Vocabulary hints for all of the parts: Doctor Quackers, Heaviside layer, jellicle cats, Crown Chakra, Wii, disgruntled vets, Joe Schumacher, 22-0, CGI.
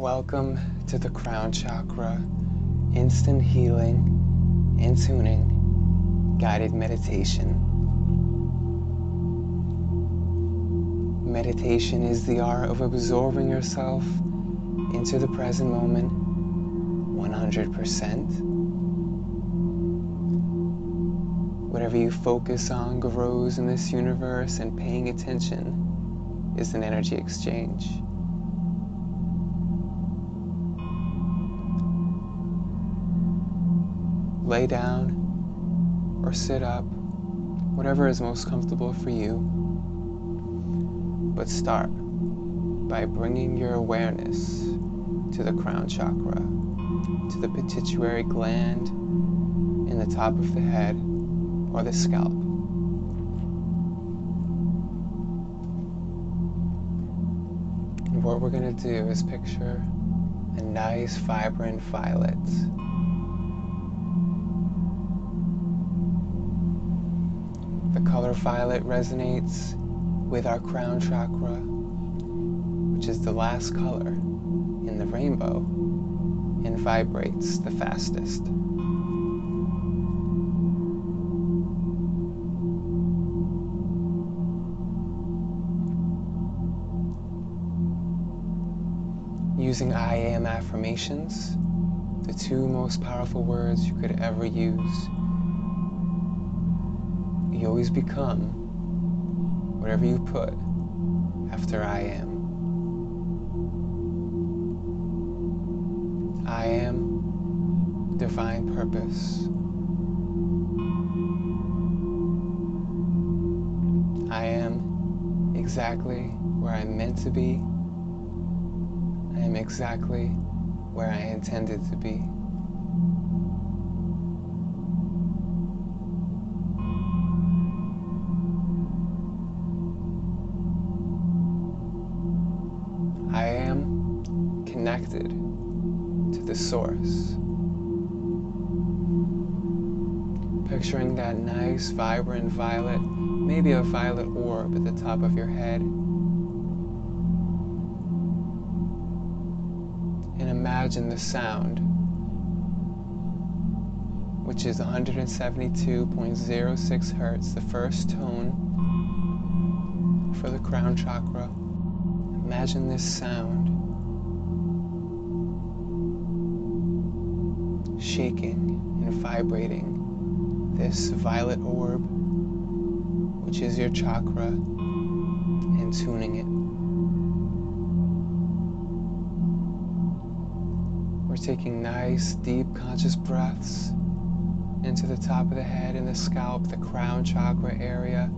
Welcome to the Crown Chakra Instant Healing and Tuning Guided Meditation. Meditation is the art of absorbing yourself into the present moment 100%. Whatever you focus on grows in this universe, and paying attention is an energy exchange. Lay down or sit up, whatever is most comfortable for you. But start by bringing your awareness to the crown chakra, to the pituitary gland in the top of the head or the scalp. And what we're going to do is picture a nice vibrant violet. The color violet resonates with our crown chakra, which is the last color in the rainbow and vibrates the fastest. Using I am affirmations, the two most powerful words you could ever use, you always become whatever you put after I am. I am divine purpose. I am exactly where I'm meant to be. I am exactly where I intended to be. Connected to the source. Picturing that nice, vibrant violet, maybe a violet orb at the top of your head. And imagine the sound, which is 172.06 hertz, the first tone for the crown chakra. Imagine this sound shaking and vibrating this violet orb, which is your chakra, and tuning it. We're taking nice, deep, conscious breaths into the top of the head and the scalp, the crown chakra area.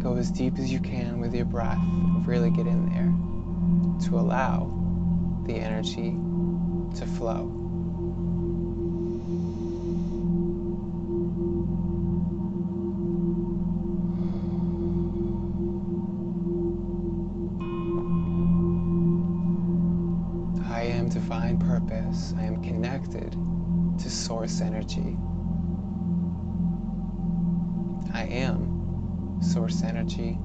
Go as deep as you can with your breath. Really get in there to allow the energy to flow. Divine purpose. I am connected to source energy. I am source energy.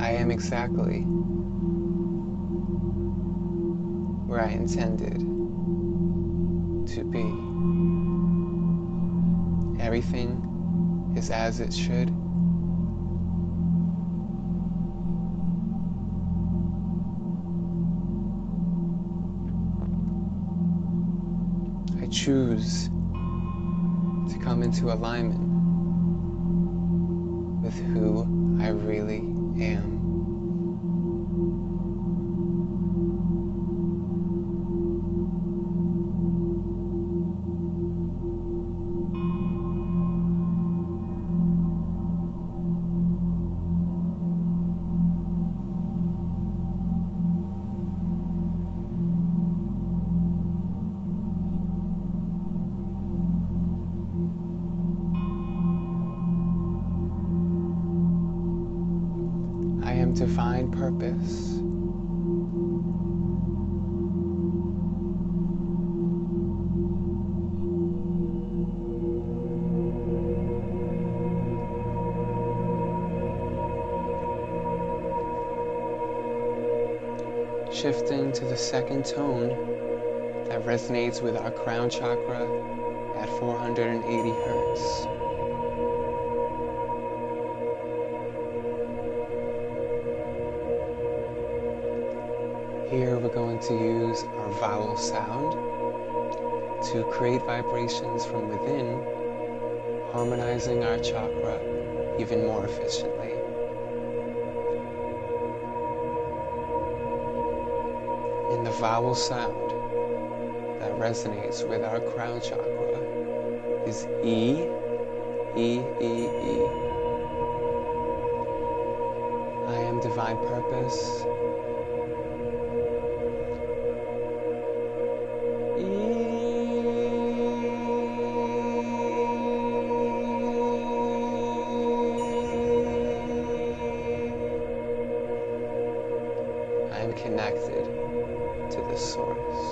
I am exactly where I intended to be. Everything is as it should. I choose to come into alignment with who I really am. Divine purpose. shifting to the second tone that resonates with our crown chakra at 480 hertz. Here we're going to use our vowel sound to create vibrations from within, harmonizing our chakra even more efficiently. In the vowel sound that resonates with our crown chakra is E, E, E, E. I am divine purpose. Connected to the source.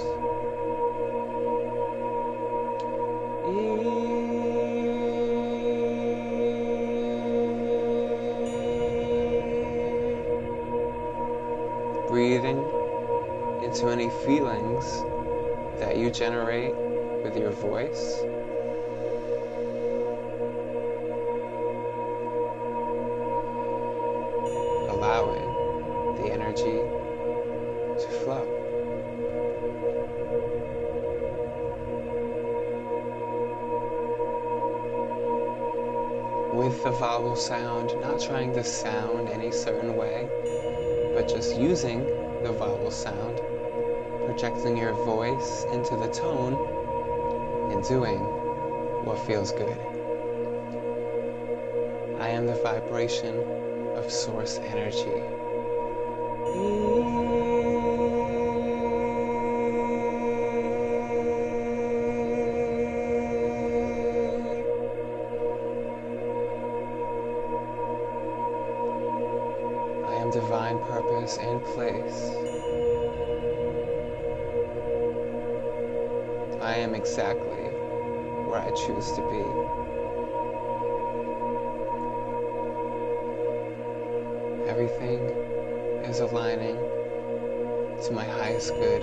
Breathing into any feelings that you generate with your voice. Allowing the energy to flow. With the vowel sound, not trying to sound any certain way, but just using the vowel sound, projecting your voice into the tone and doing what feels good. I am the vibration of source energy. Divine purpose and place. I am exactly where I choose to be. Everything is aligning to my highest good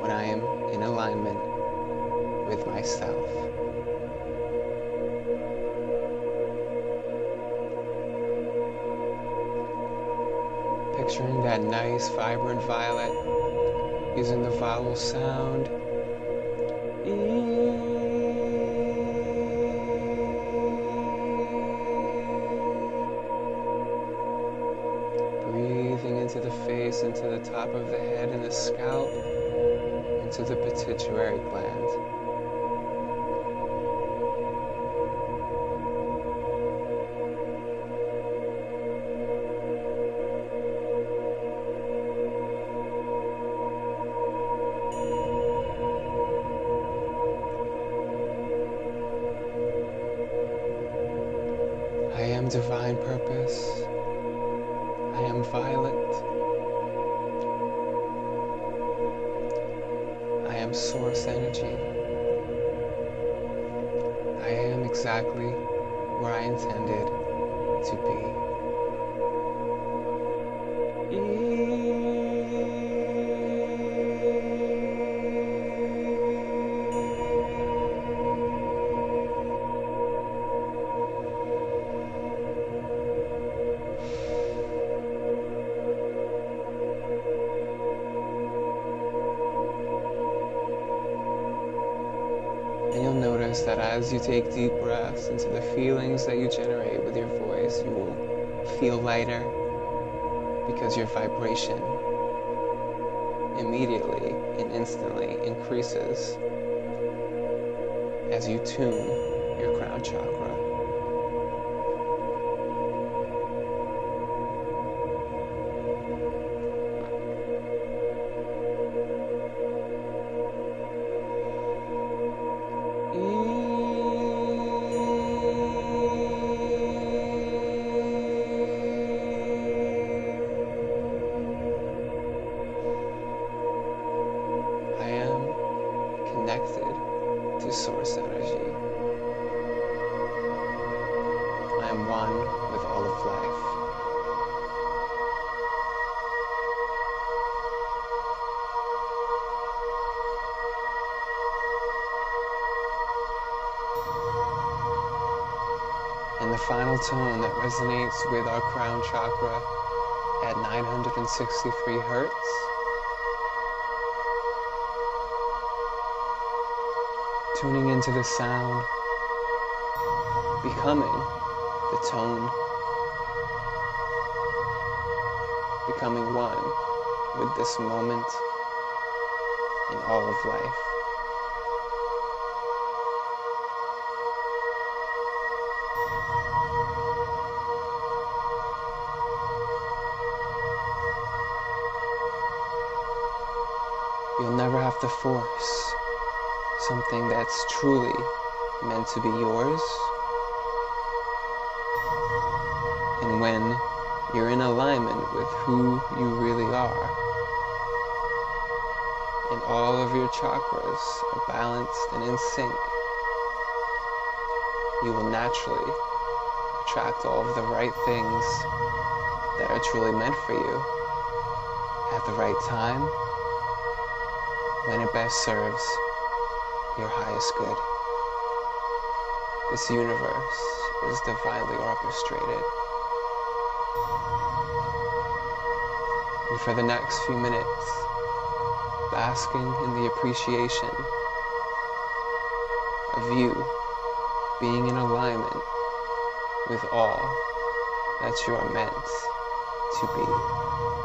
when I am in alignment with myself. Picturing that nice, vibrant violet using the vowel sound E. Breathing into the face, into the top of the head and the scalp, into the pituitary gland. I am divine purpose. I am violet. I am source energy. I am exactly where I intended to be. And you'll notice that as you take deep breaths into the feelings that you generate with your voice, you will feel lighter because your vibration immediately and instantly increases as you tune your crown chakra. Connected to source energy. I am one with all of life. final tone that resonates with our crown chakra at 963 hertz. Tuning into the sound, becoming the tone, becoming one with this moment and all of life. You'll never have to force something that's truly meant to be yours. And when you're in alignment with who you really are, and all of your chakras are balanced and in sync, you will naturally attract all of the right things that are truly meant for you at the right time, when it best serves your highest good. This universe is divinely orchestrated. And for the next few minutes, basking in the appreciation of you being in alignment with all that you are meant to be.